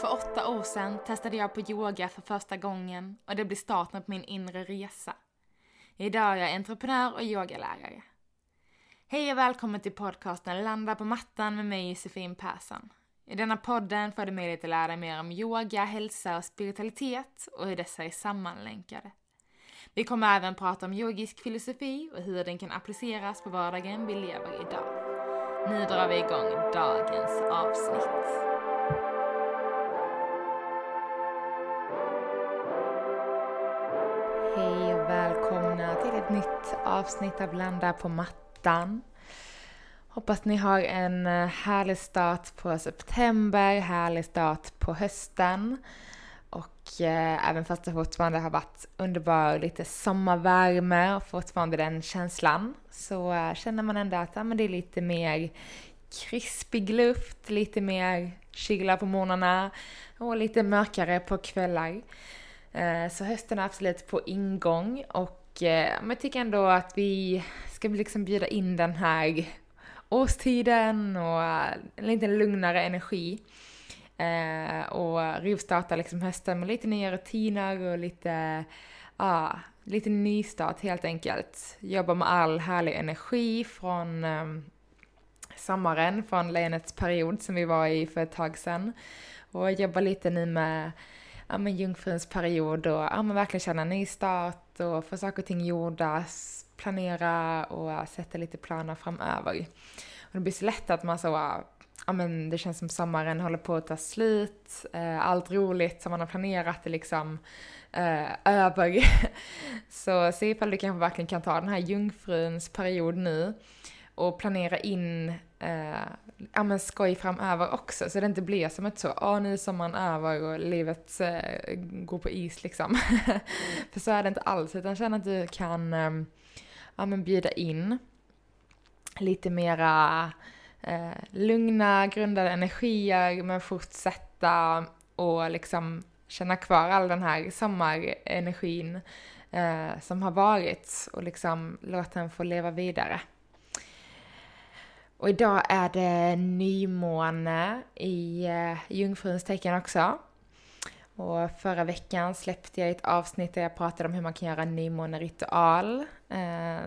För 8 år sedan testade jag på yoga för första gången och det blev starten på min inre resa. Idag är jag entreprenör och yogalärare. Hej och välkommen till podcasten Landa på mattan med mig Josefin Persson. I denna podden får du möjlighet att lära dig mer om yoga, hälsa och spiritualitet och hur dessa är sammanlänkade. Vi kommer även prata om yogisk filosofi och hur den kan appliceras på vardagen vi lever idag. Nu drar vi igång dagens avsnitt. Hej och välkomna till ett nytt avsnitt av Landa på mattan. Hoppas ni har en härlig start på september, härlig start på hösten. Och även fast det fortfarande har varit underbar lite sommarvärme och fortfarande den känslan, så känner man ändå att men det är lite mer krispig luft, lite mer kyla på morgnarna och lite mörkare på kvällar. Så hösten är absolut på ingång och jag tycker ändå att vi ska liksom bjuda in den här årstiden och en lite lugnare energi. Och rivstarta liksom hösten med lite nya rutiner och lite nystart helt enkelt. Jobba med all härlig energi från sommaren, från länets period som vi var i för ett tag sedan. Och jobba lite nu med jungfruns period och verkligen känna nystart och få saker och ting gjorda, planera och sätta lite planer framöver. Och det blir så lätt att man så... det känns som sommaren håller på att ta slut. Allt roligt som man har planerat är liksom över. Så se ifall du kanske verkligen kan ta den här jungfruns period nu och planera in skoj framöver också. Så det inte blir som ett så, nu är sommaren över och livet går på is liksom. För så är det inte alls, utan känna att du kan bjuda in lite mera lugna, grundade energier, men fortsätta och liksom känna kvar all den här sommarenergin som har varit och liksom låta den få leva vidare. Och idag är det nymåne i jungfruns tecken också. Och förra veckan släppte jag ett avsnitt där jag pratade om hur man kan göra en nymåneritual.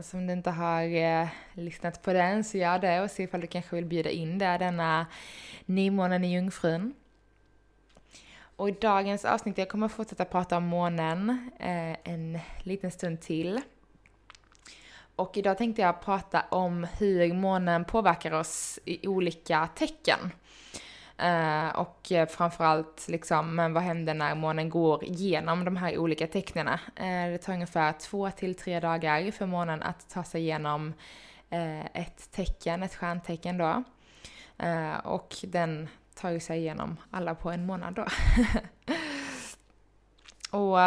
Så om du inte har lyssnat på den, så gör det och se ifall du kanske vill bjuda in där denna nymånen i jungfrun. Och i dagens avsnitt, jag kommer fortsätta prata om månen en liten stund till. Och idag tänkte jag prata om hur månen påverkar oss i olika tecken. Och framförallt liksom, vad händer när månen går genom de här olika tecknena. Det tar ungefär 2-3 dagar för månen att ta sig igenom ett tecken, ett stjärntecken då. Och den tar sig igenom alla på en månad då. Och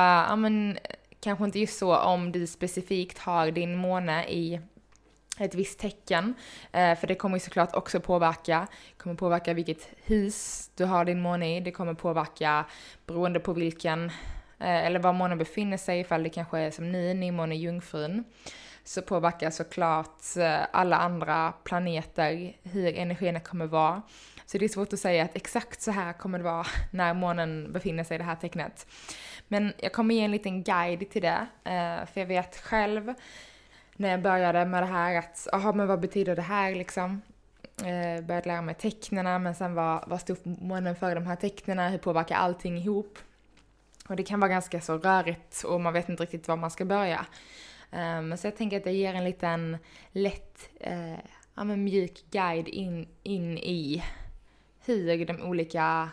kanske inte just så om du specifikt har din måne i ett visst tecken, för det kommer ju såklart också påverka. Det kommer påverka vilket hus du har din måne i. Det kommer påverka beroende på vilken, eller var månen befinner sig. Ifall det kanske är som nymåne i jungfrun, så påverkar såklart alla andra planeter hur energierna kommer vara. Så det är svårt att säga att exakt så här kommer det vara när månen befinner sig i det här tecknet. Men jag kommer ge en liten guide till det, för jag vet själv när jag började med det här att, vad betyder det här liksom? Började lära mig tecknena, men sen vad stod månen för de här tecknena? Hur påverkar allting ihop? Och det kan vara ganska så rörigt och man vet inte riktigt var man ska börja. Så jag tänker att jag ger en liten lätt, mjuk guide in i hur de olika,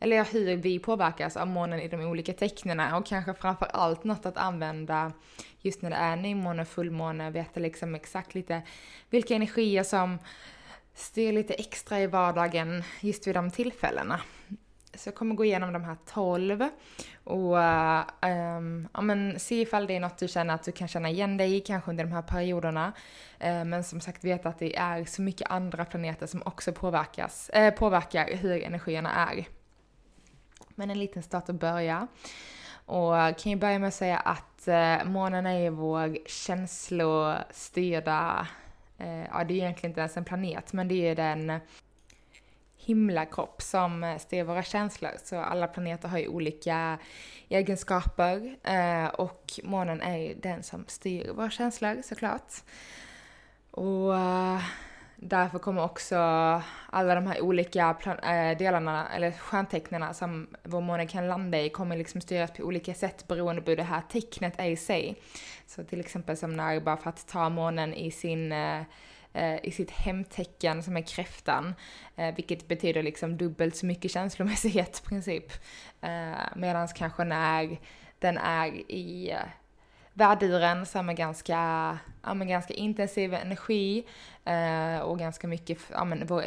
eller hur vi påverkas av månen i de olika tecknena, och kanske framför allt något att använda just när det är nymåne och fullmåne, veta liksom exakt lite vilka energier som styr lite extra i vardagen just vid de tillfällena. Så jag kommer gå igenom de här 12 och se ifall det är något du känner att du kan känna igen dig i kanske under de här perioderna. Men som sagt, veta att det är så mycket andra planeter som också påverkar hur energierna är. Men en liten start att börja. Och kan jag börja med att säga att månen är ju vår känslostyrda... det är egentligen inte ens en planet, men det är den himlakropp som styr våra känslor. Så alla planeter har ju olika egenskaper och månen är ju den som styr våra känslor såklart. Och därför kommer också alla de här olika delarna eller stjärntecknena som vår måne kan landa i kommer liksom styras på olika sätt beroende på det här tecknet är i sig. Så till exempel som när, bara för att ta månen i sitt hemtecken som är kräftan, vilket betyder liksom dubbelt så mycket känslomässighet i princip. Medan kanske när den är i värduren som är ganska intensiv energi och ganska mycket vår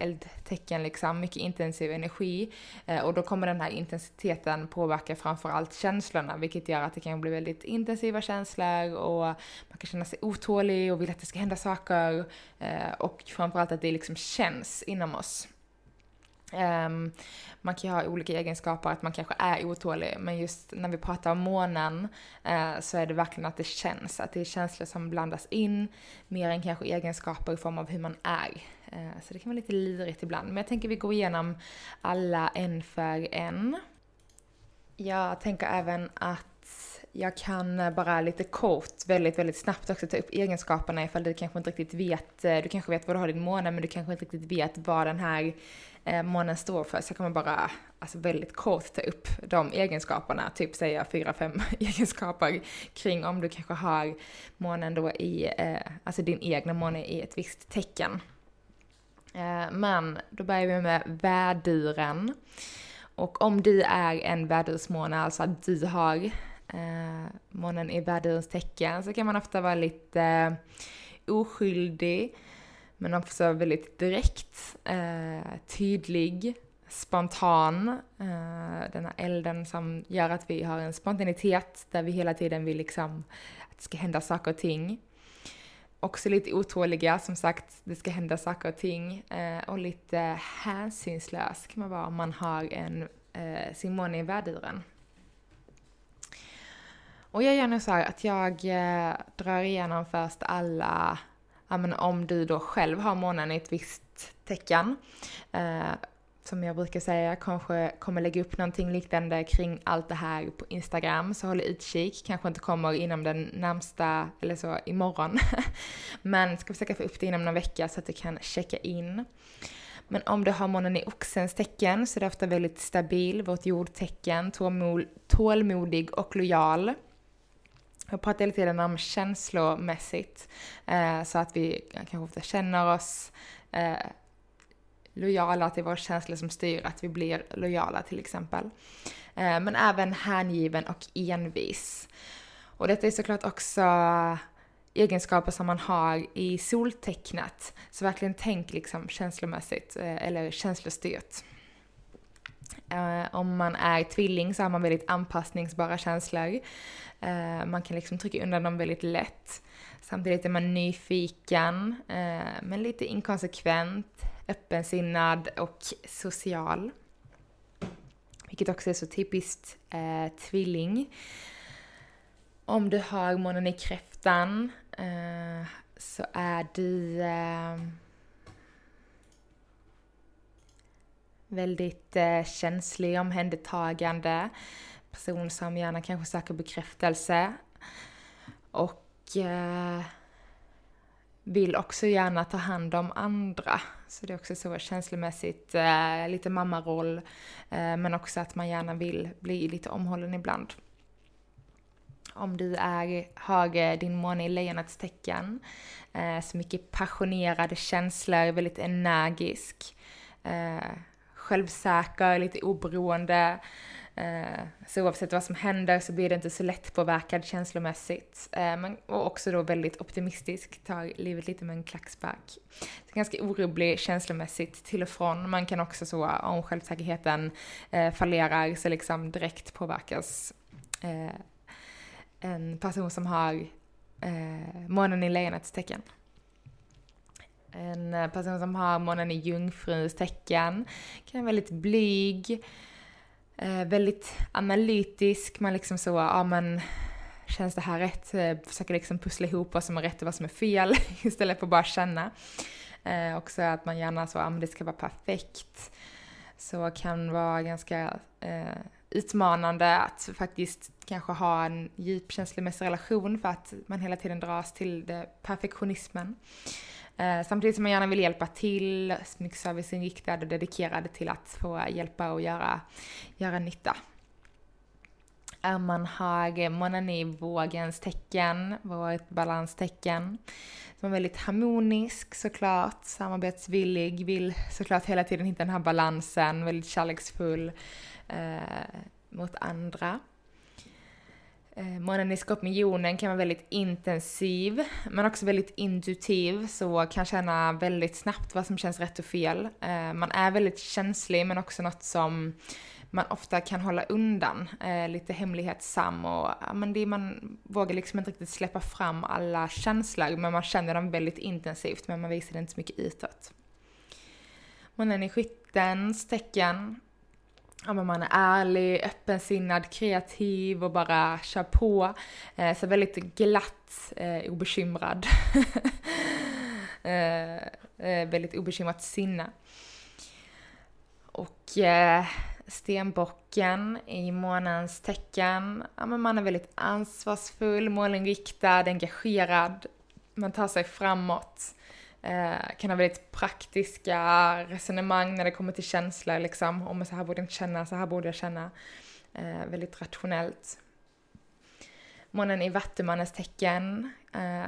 eldtecken liksom, mycket intensiv energi, och då kommer den här intensiteten påverka framförallt känslorna, vilket gör att det kan bli väldigt intensiva känslor och man kan känna sig otålig och vill att det ska hända saker, och framförallt att det liksom känns inom oss. Man kan ju ha olika egenskaper, att man kanske är otålig, men just när vi pratar om månen så är det verkligen att det känns, att det är känslor som blandas in mer än kanske egenskaper i form av hur man är, så det kan vara lite lirigt ibland, men jag tänker vi går igenom alla en för en. Jag tänker även att jag kan bara lite kort, väldigt, väldigt snabbt också ta upp egenskaperna ifall du kanske inte riktigt vet. Du kanske vet vad du har i din måne, men du kanske inte riktigt vet vad den här månen står för. Så jag kommer bara väldigt kort ta upp de egenskaperna, typ säga 4-5 egenskaper kring om du kanske har månen då i, din egna måne i ett visst tecken. Men då börjar vi med värduren. Och om du är en värdursmåne, alltså att du har månen i värdurens tecken, så kan man ofta vara lite oskyldig, men också väldigt direkt, tydlig, spontan, den här elden som gör att vi har en spontanitet där vi hela tiden vill liksom att det ska hända saker och ting. Också lite otåliga, som sagt, det ska hända saker och ting, och lite hänsynslös kan man vara om man har sin måne i värduren. Och jag gör nu så här att jag drar igenom först alla, om du då själv har månen i ett visst tecken. Som jag brukar säga, jag kanske kommer lägga upp någonting liknande kring allt det här på Instagram. Så håll utkik, kanske inte kommer inom den närmsta, eller så imorgon. Men ska försöka få upp det inom någon vecka så att du kan checka in. Men om du har månen i oxens tecken så är det ofta väldigt stabil, vårt jordtecken, tålmodig och lojal. Jag pratar lite grann om känslomässigt, så att vi kanske ofta känner oss lojala till våra känslor som styr, att vi blir lojala till exempel. Men även hängiven och envis. Och detta är såklart också egenskaper som man har i soltecknet. Så verkligen tänk liksom känslomässigt eller känslostyrt. Om man är tvilling så har man väldigt anpassningsbara känslor. Man kan liksom trycka undan dem väldigt lätt. Samtidigt är man nyfiken, men lite inkonsekvent, öppensinnad och social. Vilket också är så typiskt tvilling. Om du har månen i kräftan så är du väldigt känslig, omhändertagande. Person som gärna kanske söker bekräftelse. Och vill också gärna ta hand om andra. Så det är också så känslomässigt, lite mammaroll. Men också att man gärna vill bli lite omhållen ibland. Om du har din måne i lejonets tecken, så mycket passionerade känslor, väldigt energisk, självsäker, lite oberoende. Så oavsett vad som händer så blir det inte så lätt påverkad känslomässigt. Och också då väldigt optimistisk, tar livet lite med en klackspark. Så ganska orubblig känslomässigt till och från. Man kan också så, om självsäkerheten fallerar så liksom direkt påverkas en person som har månen i lejonets tecken. En person som har månen i jungfruns tecken kan vara väldigt blyg, väldigt analytisk. Man liksom så, känns det här rätt? Försöker liksom pussla ihop vad som är rätt och vad som är fel istället för bara känna. Också att man gärna så, det ska vara perfekt. Så kan vara ganska utmanande att faktiskt kanske ha en djup känslomässig relation för att man hela tiden dras till perfektionismen. Samtidigt som man gärna vill hjälpa till, mycket serviceinriktad och dedikerad till att få hjälpa och göra nytta. Man har månen i vågens tecken, vårt balanstecken, som är väldigt harmonisk såklart, samarbetsvillig, vill såklart hela tiden hitta den här balansen, väldigt kärleksfull mot andra. Månen i skorpionen kan vara väldigt intensiv men också väldigt intuitiv, så kan känna väldigt snabbt vad som känns rätt och fel. Man är väldigt känslig men också något som man ofta kan hålla undan, lite hemlighetssam och man vågar liksom inte riktigt släppa fram alla känslor, men man känner dem väldigt intensivt men man visar det inte så mycket utåt. Månen i skyttens tecken, man är ärlig, öppensinnad, kreativ och bara kör på. Så väldigt glatt, obekymrad. Väldigt obekymrat sinne. Och stenbocken i månens tecken. Man är väldigt ansvarsfull, målinriktad, engagerad. Man tar sig framåt. Kan ha väldigt praktiska resonemang när det kommer till känslor liksom, om så här borde jag inte känna, så här borde jag känna, väldigt rationellt. Månen i vattumannens tecken,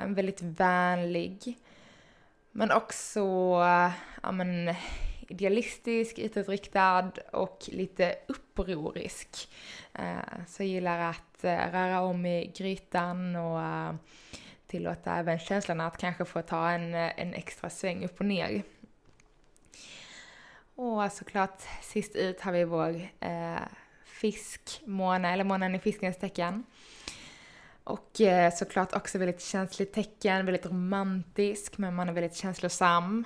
väldigt vänlig men också idealistisk, utåtriktad och lite upprorisk, så gillar att röra om i grytan och tillåta även känslorna att kanske få ta en extra sväng upp och ner. Och såklart sist ut har vi vår fiskmåne, eller månen i fiskens tecken. Och såklart också väldigt känsligt tecken, väldigt romantisk men man är väldigt känslosam.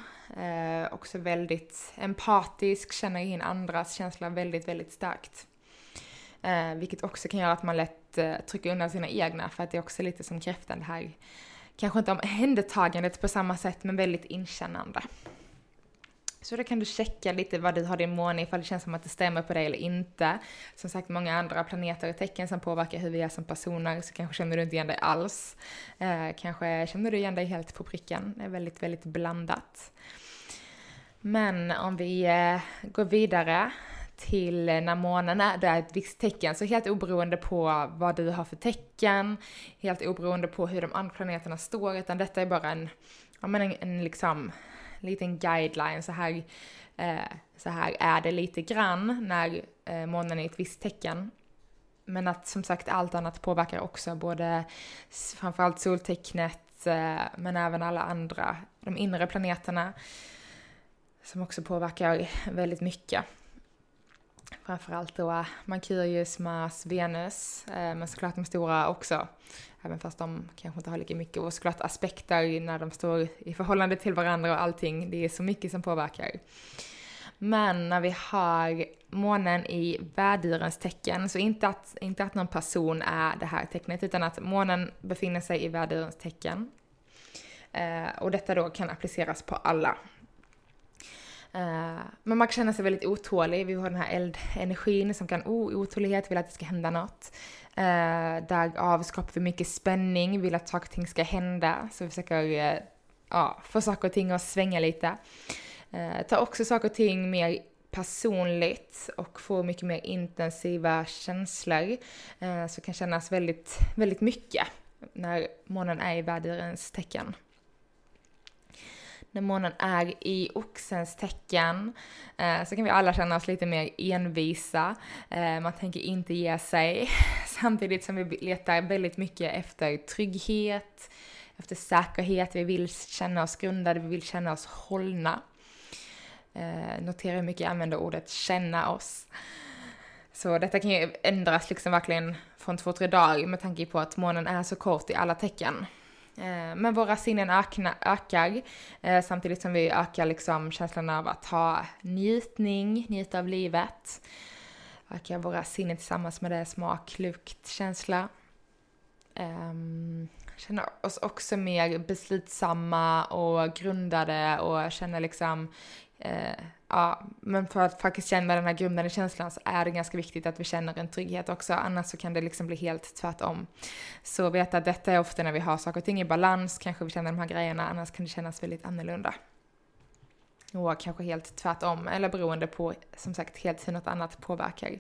Också väldigt empatisk, känner in andras känslor väldigt, väldigt starkt. Vilket också kan göra att man lätt trycker undan sina egna, för att det är också lite som kräftan det här. Kanske inte om händertagandet på samma sätt men väldigt inkännande. Så då kan du checka lite vad du har din måne, ifall det känns som att det stämmer på dig eller inte. Som sagt, många andra planeter och tecken som påverkar hur vi är som personer, så kanske känner du inte igen dig alls. Kanske känner du igen dig helt på pricken. Det är väldigt, väldigt blandat. Men om vi går vidare till när månen är, det är ett visst tecken. Så helt oberoende på vad du har för tecken, helt oberoende på hur de andra planeterna står, utan detta är bara en liksom liten guideline. Så här är det lite grann när månen är ett visst tecken. Men att som sagt allt annat påverkar också, både framförallt soltecknet men även alla andra, de inre planeterna som också påverkar väldigt mycket. Framförallt då Merkurius, Mars, Venus, men såklart de stora också, även fast de kanske inte har lika mycket, och såklart aspekter när de står i förhållande till varandra och allting, det är så mycket som påverkar. Men när vi har månen i värdyrens tecken, så inte att någon person är det här tecknet, utan att månen befinner sig i värdyrens tecken, och detta då kan appliceras på alla. Men man kan känna sig väldigt otålig. Vi har den här eldenergin som kan otålighet, vill att det ska hända något, därav skapar vi mycket spänning, vill att saker och ting ska hända, så vi försöker få saker och ting att svänga lite, ta också saker och ting mer personligt och få mycket mer intensiva känslor, så kan kännas väldigt, väldigt mycket när månen är i värdyrens tecken. När månen är i oxens tecken, så kan vi alla känna oss lite mer envisa. Man tänker inte ge sig. Samtidigt som vi letar väldigt mycket efter trygghet, efter säkerhet. Vi vill känna oss grundade, vi vill känna oss hållna. Notera hur mycket jag använder ordet känna oss. Så detta kan ju ändras liksom verkligen från 2-3 dagar med tanke på att månen är så kort i alla tecken. Men våra sinnen ökar samtidigt som vi ökar liksom känslan av att ha njuta av livet. Ökar våra sinnen tillsammans med det smak, lukt, känsla. känna oss också mer beslutsamma och grundade och känna liksom men för att faktiskt känna den här grundande känslan så är det ganska viktigt att vi känner en trygghet också, annars så kan det liksom bli helt tvärtom. Så veta att detta är ofta när vi har saker och ting i balans, kanske vi känner de här grejerna, annars kan det kännas väldigt annorlunda. Och kanske helt tvärtom, eller beroende på, som sagt, helt hur något annat påverkar.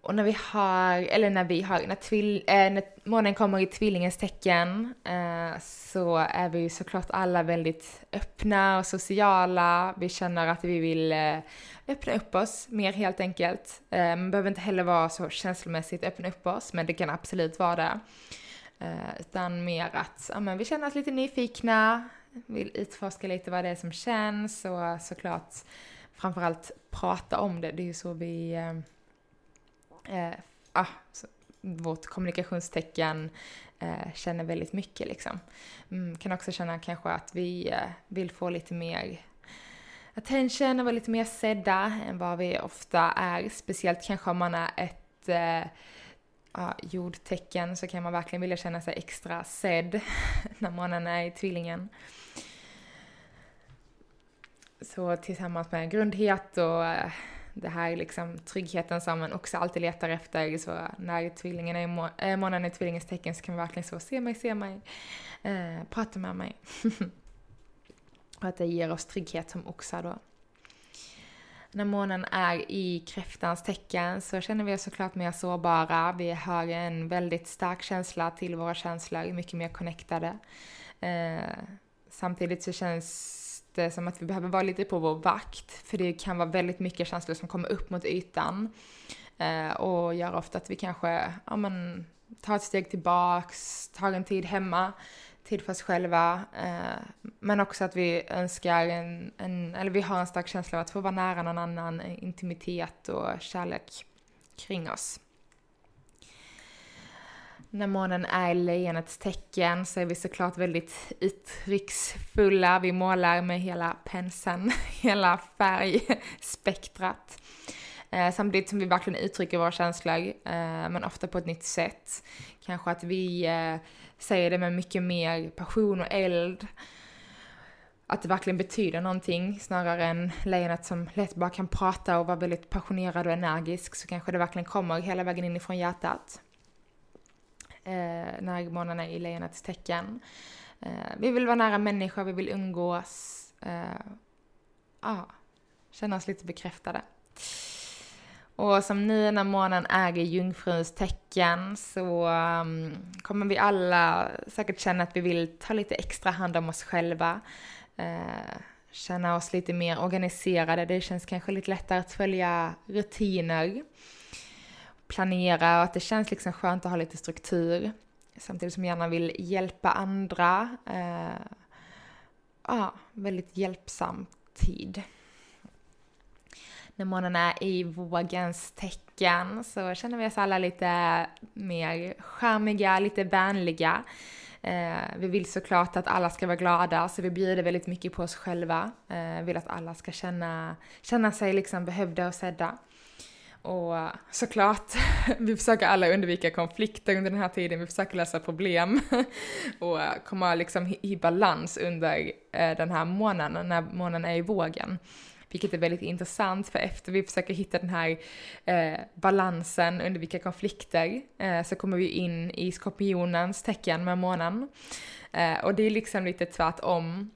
Och när vi har, eller när månen kommer i tvillingens tecken så är vi såklart alla väldigt öppna och sociala. Vi känner att vi vill öppna upp oss mer helt enkelt. Man behöver inte heller vara så känslomässigt öppna upp oss, men det kan absolut vara det. Utan mer att vi känner oss lite nyfikna, vill utforska lite vad det är som känns och såklart framförallt prata om det. Det är ju så vi... vårt kommunikationstecken känner väldigt mycket liksom. Kan också känna kanske att vi vill få lite mer attention och vara lite mer sedda än vad vi ofta är, speciellt kanske om man är ett jordtecken, så kan man verkligen vilja känna sig extra sedd när månen är i tvillingen. Så tillsammans med grundhet och det här är liksom tryggheten som man också alltid letar efter. Så när tvillingen är månaden i tvillingens tecken så kan man verkligen så se mig, prata med mig. Och att det ger oss trygghet som oxar då. När månen är i kräftans tecken så känner vi oss såklart mer sårbara. Vi har en väldigt stark känsla till våra känslor, mycket mer connectade. Samtidigt så känns det som att vi behöver vara lite på vår vakt, för det kan vara väldigt mycket känslor som kommer upp mot ytan och gör ofta att vi kanske tar ett steg tillbaks, tar en tid hemma, tid för oss själva, men också att vi önskar eller vi har en stark känsla av att få vara nära någon annan, intimitet och kärlek kring oss. När månen är i lejonets tecken så är vi såklart väldigt uttrycksfulla. Vi målar med hela penseln, hela färgspektrat. Samtidigt som vi verkligen uttrycker våra känslor, men ofta på ett nytt sätt. Kanske att vi säger det med mycket mer passion och eld. Att det verkligen betyder någonting, snarare än lejonet som lätt bara kan prata och vara väldigt passionerad och energisk. Så kanske det verkligen kommer hela vägen inifrån hjärtat. När månaden är i lejonets tecken. Vi vill vara nära människor, vi vill umgås. Känna oss lite bekräftade. Och som nu när månaden är i jungfruns tecken så kommer vi alla säkert känna att vi vill ta lite extra hand om oss själva. Känna oss lite mer organiserade. Det känns kanske lite lättare att följa rutiner. Planera och att det känns liksom skönt att ha lite struktur. Samtidigt som gärna vill hjälpa andra. Väldigt hjälpsam tid. När månen är i vågens tecken så känner vi oss alla lite mer charmiga, lite vänliga. Vi vill såklart att alla ska vara glada, så vi bjuder väldigt mycket på oss själva. Vill att alla ska känna sig liksom behövda och sedda. Och såklart, vi försöker alla undvika konflikter under den här tiden. Vi försöker lösa problem och komma liksom i balans under den här månaden när månaden är i vågen. Vilket är väldigt intressant, för efter vi försöker hitta den här balansen, undvika konflikter, så kommer vi in i skorpionens tecken med månaden. Och det är liksom lite tvärtom.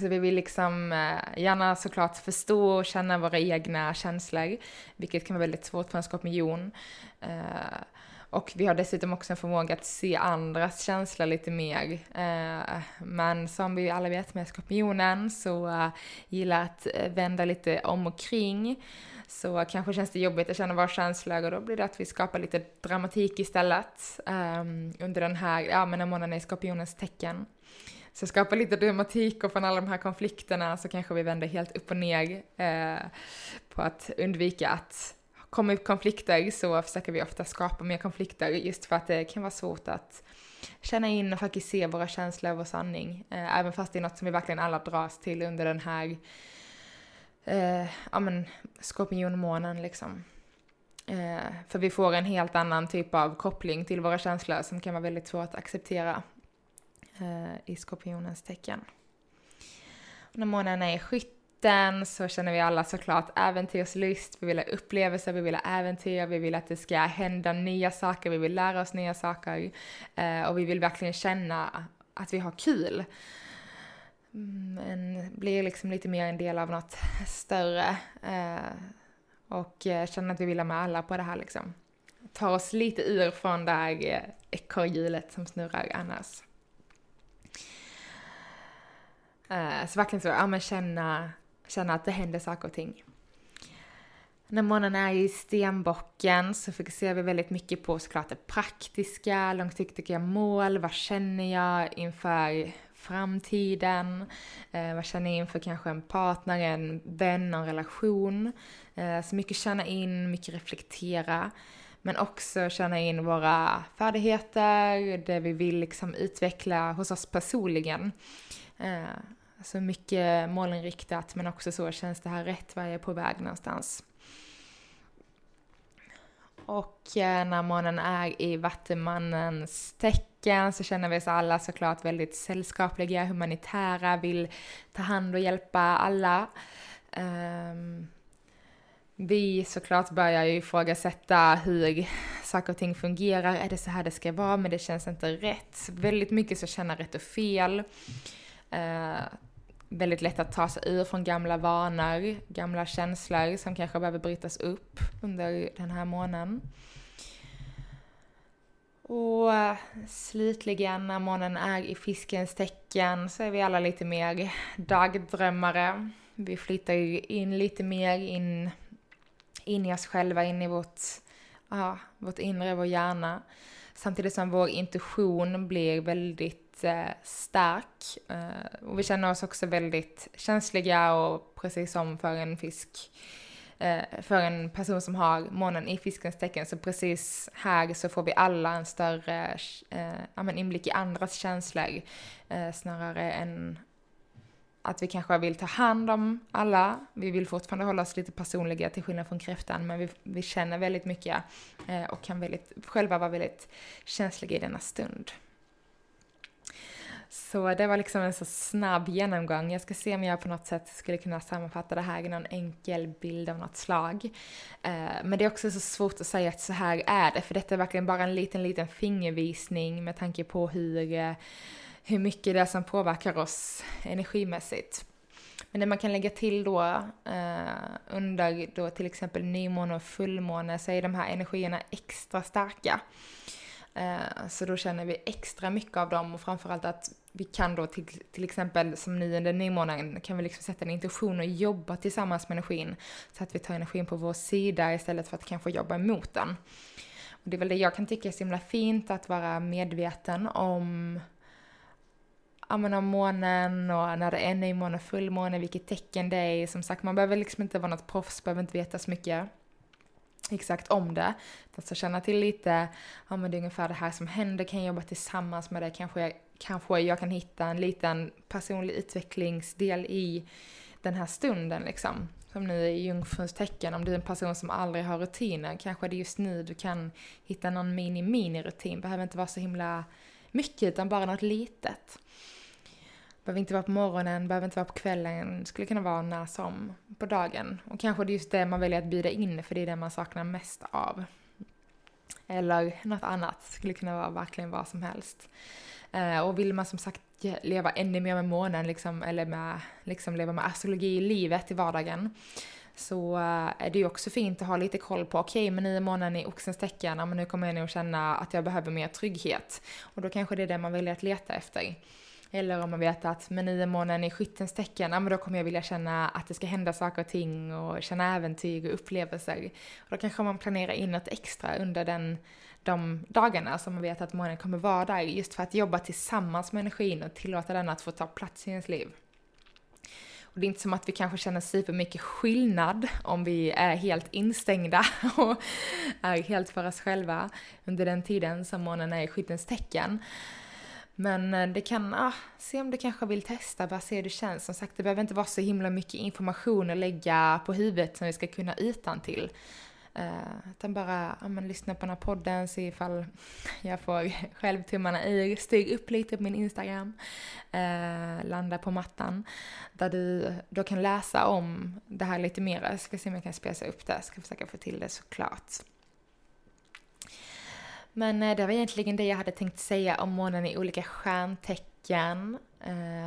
Så vi vill liksom gärna såklart förstå och känna våra egna känslor, vilket kan vara väldigt svårt för en skorpion. Och vi har dessutom också en förmåga att se andras känslor lite mer. Men som vi alla vet med skorpionen så gillar att vända lite om och kring. Så kanske känns det jobbigt att känna våra känslor, och då blir det att vi skapar lite dramatik istället under den här när månaden är i skorpionens tecken. Så skapa lite dramatik, och från alla de här konflikterna så kanske vi vänder helt upp och ner på att undvika att komma upp konflikter, så försöker vi ofta skapa mer konflikter, just för att det kan vara svårt att känna in och faktiskt se våra känslor och vår sanning. Även fast det är något som vi verkligen alla dras till under den här skorpionmånen liksom. För vi får en helt annan typ av koppling till våra känslor som kan vara väldigt svårt att acceptera i skorpionens tecken. Och när månaden är i skytten så känner vi alla såklart äventyrslyst. Vi vill ha upplevelser, vi vill ha äventyr, vi vill att det ska hända nya saker, vi vill lära oss nya saker. Och vi vill verkligen känna att vi har kul. Men blir liksom lite mer en del av något större. Och känner att vi vill ha med alla på det här liksom. Ta oss lite ur från det här ekorrhjulet som snurrar annars. Så verkligen så, ja men känna att det händer saker och ting. När månaden är i stenbocken så fokuserar vi väldigt mycket på såklart det praktiska, långsiktiga mål. Vad känner jag inför framtiden? Vad känner jag inför kanske en partner, en vän, en relation? Så mycket känna in, mycket reflektera. Men också känna in våra färdigheter, det vi vill liksom utveckla hos oss personligen. Så mycket målinriktat men också så känns det här rätt, vad jag är på väg någonstans. Och när månen är i vattenmannens tecken så känner vi oss alla såklart väldigt sällskapliga, humanitära, vill ta hand och hjälpa alla. Vi såklart börjar ju ifrågasätta hur saker och ting fungerar. Är det så här det ska vara? Men det känns inte rätt. Väldigt mycket så känner rätt och fel. Väldigt lätt att ta sig ur från gamla vanor, gamla känslor som kanske behöver brytas upp under den här månaden. Och slutligen när månaden är i fiskens tecken så är vi alla lite mer dagdrömmare. Vi flyttar ju in lite mer in i oss själva, in i vårt inre, vår hjärna. Samtidigt som vår intuition blir väldigt stark. Och vi känner oss också väldigt känsliga och precis som för en fisk. För en person som har månen i fiskens tecken så precis här så får vi alla en större inblick i andras känslor. Snarare än att vi kanske vill ta hand om alla. Vi vill fortfarande hålla oss lite personliga till skillnad från kräftan. Men vi känner väldigt mycket och kan själva vara väldigt känsliga i denna stund. Så det var liksom en så snabb genomgång. Jag ska se om jag på något sätt skulle kunna sammanfatta det här i någon enkel bild av något slag. Men det är också så svårt att säga att så här är det. För detta är verkligen bara en liten fingervisning med tanke på hur mycket det är som påverkar oss energimässigt. Men det man kan lägga till då under då till exempel nymåne och fullmåne så är de här energierna extra starka. Så då känner vi extra mycket av dem och framförallt att vi kan då till exempel som nu under nymånen kan vi liksom sätta en intention och jobba tillsammans med energin så att vi tar energin på vår sida istället för att kanske jobba emot den. Och det är väl det jag kan tycka är så himla fint att vara medveten om månen och när det är nymåne och fullmåne, vilket tecken det är. Som sagt, man behöver liksom inte vara något proffs, behöver inte veta så mycket exakt om det. Alltså känna till lite, det är ungefär det här som händer, kan jag jobba tillsammans med det, kanske jag kan hitta en liten personlig utvecklingsdel i den här stunden liksom. Som nu är jungfruns tecken, om du är en person som aldrig har rutiner, kanske det är just nu du kan hitta någon mini-rutin, behöver inte vara så himla mycket utan bara något litet. Behöver inte vara på morgonen, behöver inte vara på kvällen. Skulle kunna vara när som på dagen. Och kanske det är just det man väljer att bjuda in för det är det man saknar mest av. Eller något annat. Skulle kunna vara verkligen vad som helst. Och vill man som sagt leva ännu mer med månen liksom, eller leva med astrologi i livet i vardagen så är det ju också fint att ha lite koll på men nu är månaden i oxens tecken, men nu kommer jag nog känna att jag behöver mer trygghet. Och då kanske det är det man väljer att leta efter. Eller om man vet att med 9 månaden i skyttens tecken, men då kommer jag vilja känna att det ska hända saker och ting och känna äventyr och upplevelser. Och då kanske man planerar in något extra under de dagarna som man vet att månaden kommer vara där. Just för att jobba tillsammans med energin och tillåta den att få ta plats i ens liv. Och det är inte som att vi kanske känner supermycket skillnad om vi är helt instängda och är helt för oss själva under den tiden som månaden är i skyttens tecken. Men det kan, se om du kanske vill testa, bara se hur det känns. Som sagt, det behöver inte vara så himla mycket information att lägga på huvudet som vi ska kunna utan till. Utan bara lyssna på den här podden, se ifall jag får själv tummarna i, styr upp lite på min Instagram, Landa på mattan, där du då kan läsa om det här lite mer. Jag ska se om jag kan spesa upp det, jag ska försöka få till det såklart. Men det var egentligen det jag hade tänkt säga om månen i olika stjärntecken.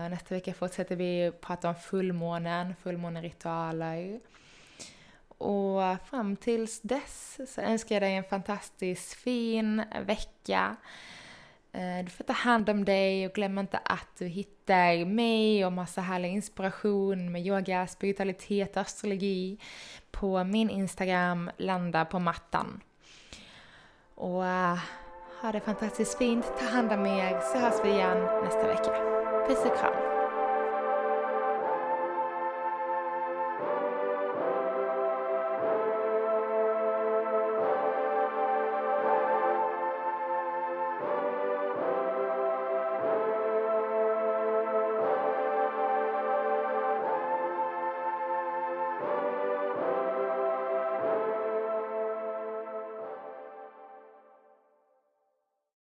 Nästa vecka fortsätter vi prata om fullmånen, fullmåneritualer. Och fram tills dess så önskar jag dig en fantastiskt fin vecka. Du får ta hand om dig och glöm inte att du hittar mig och massa härlig inspiration med yoga, spiritualitet, astrologi på min Instagram, Landa på mattan. Och ha det fantastiskt fint, ta hand om er, så hörs vi igen nästa vecka. Puss och kram.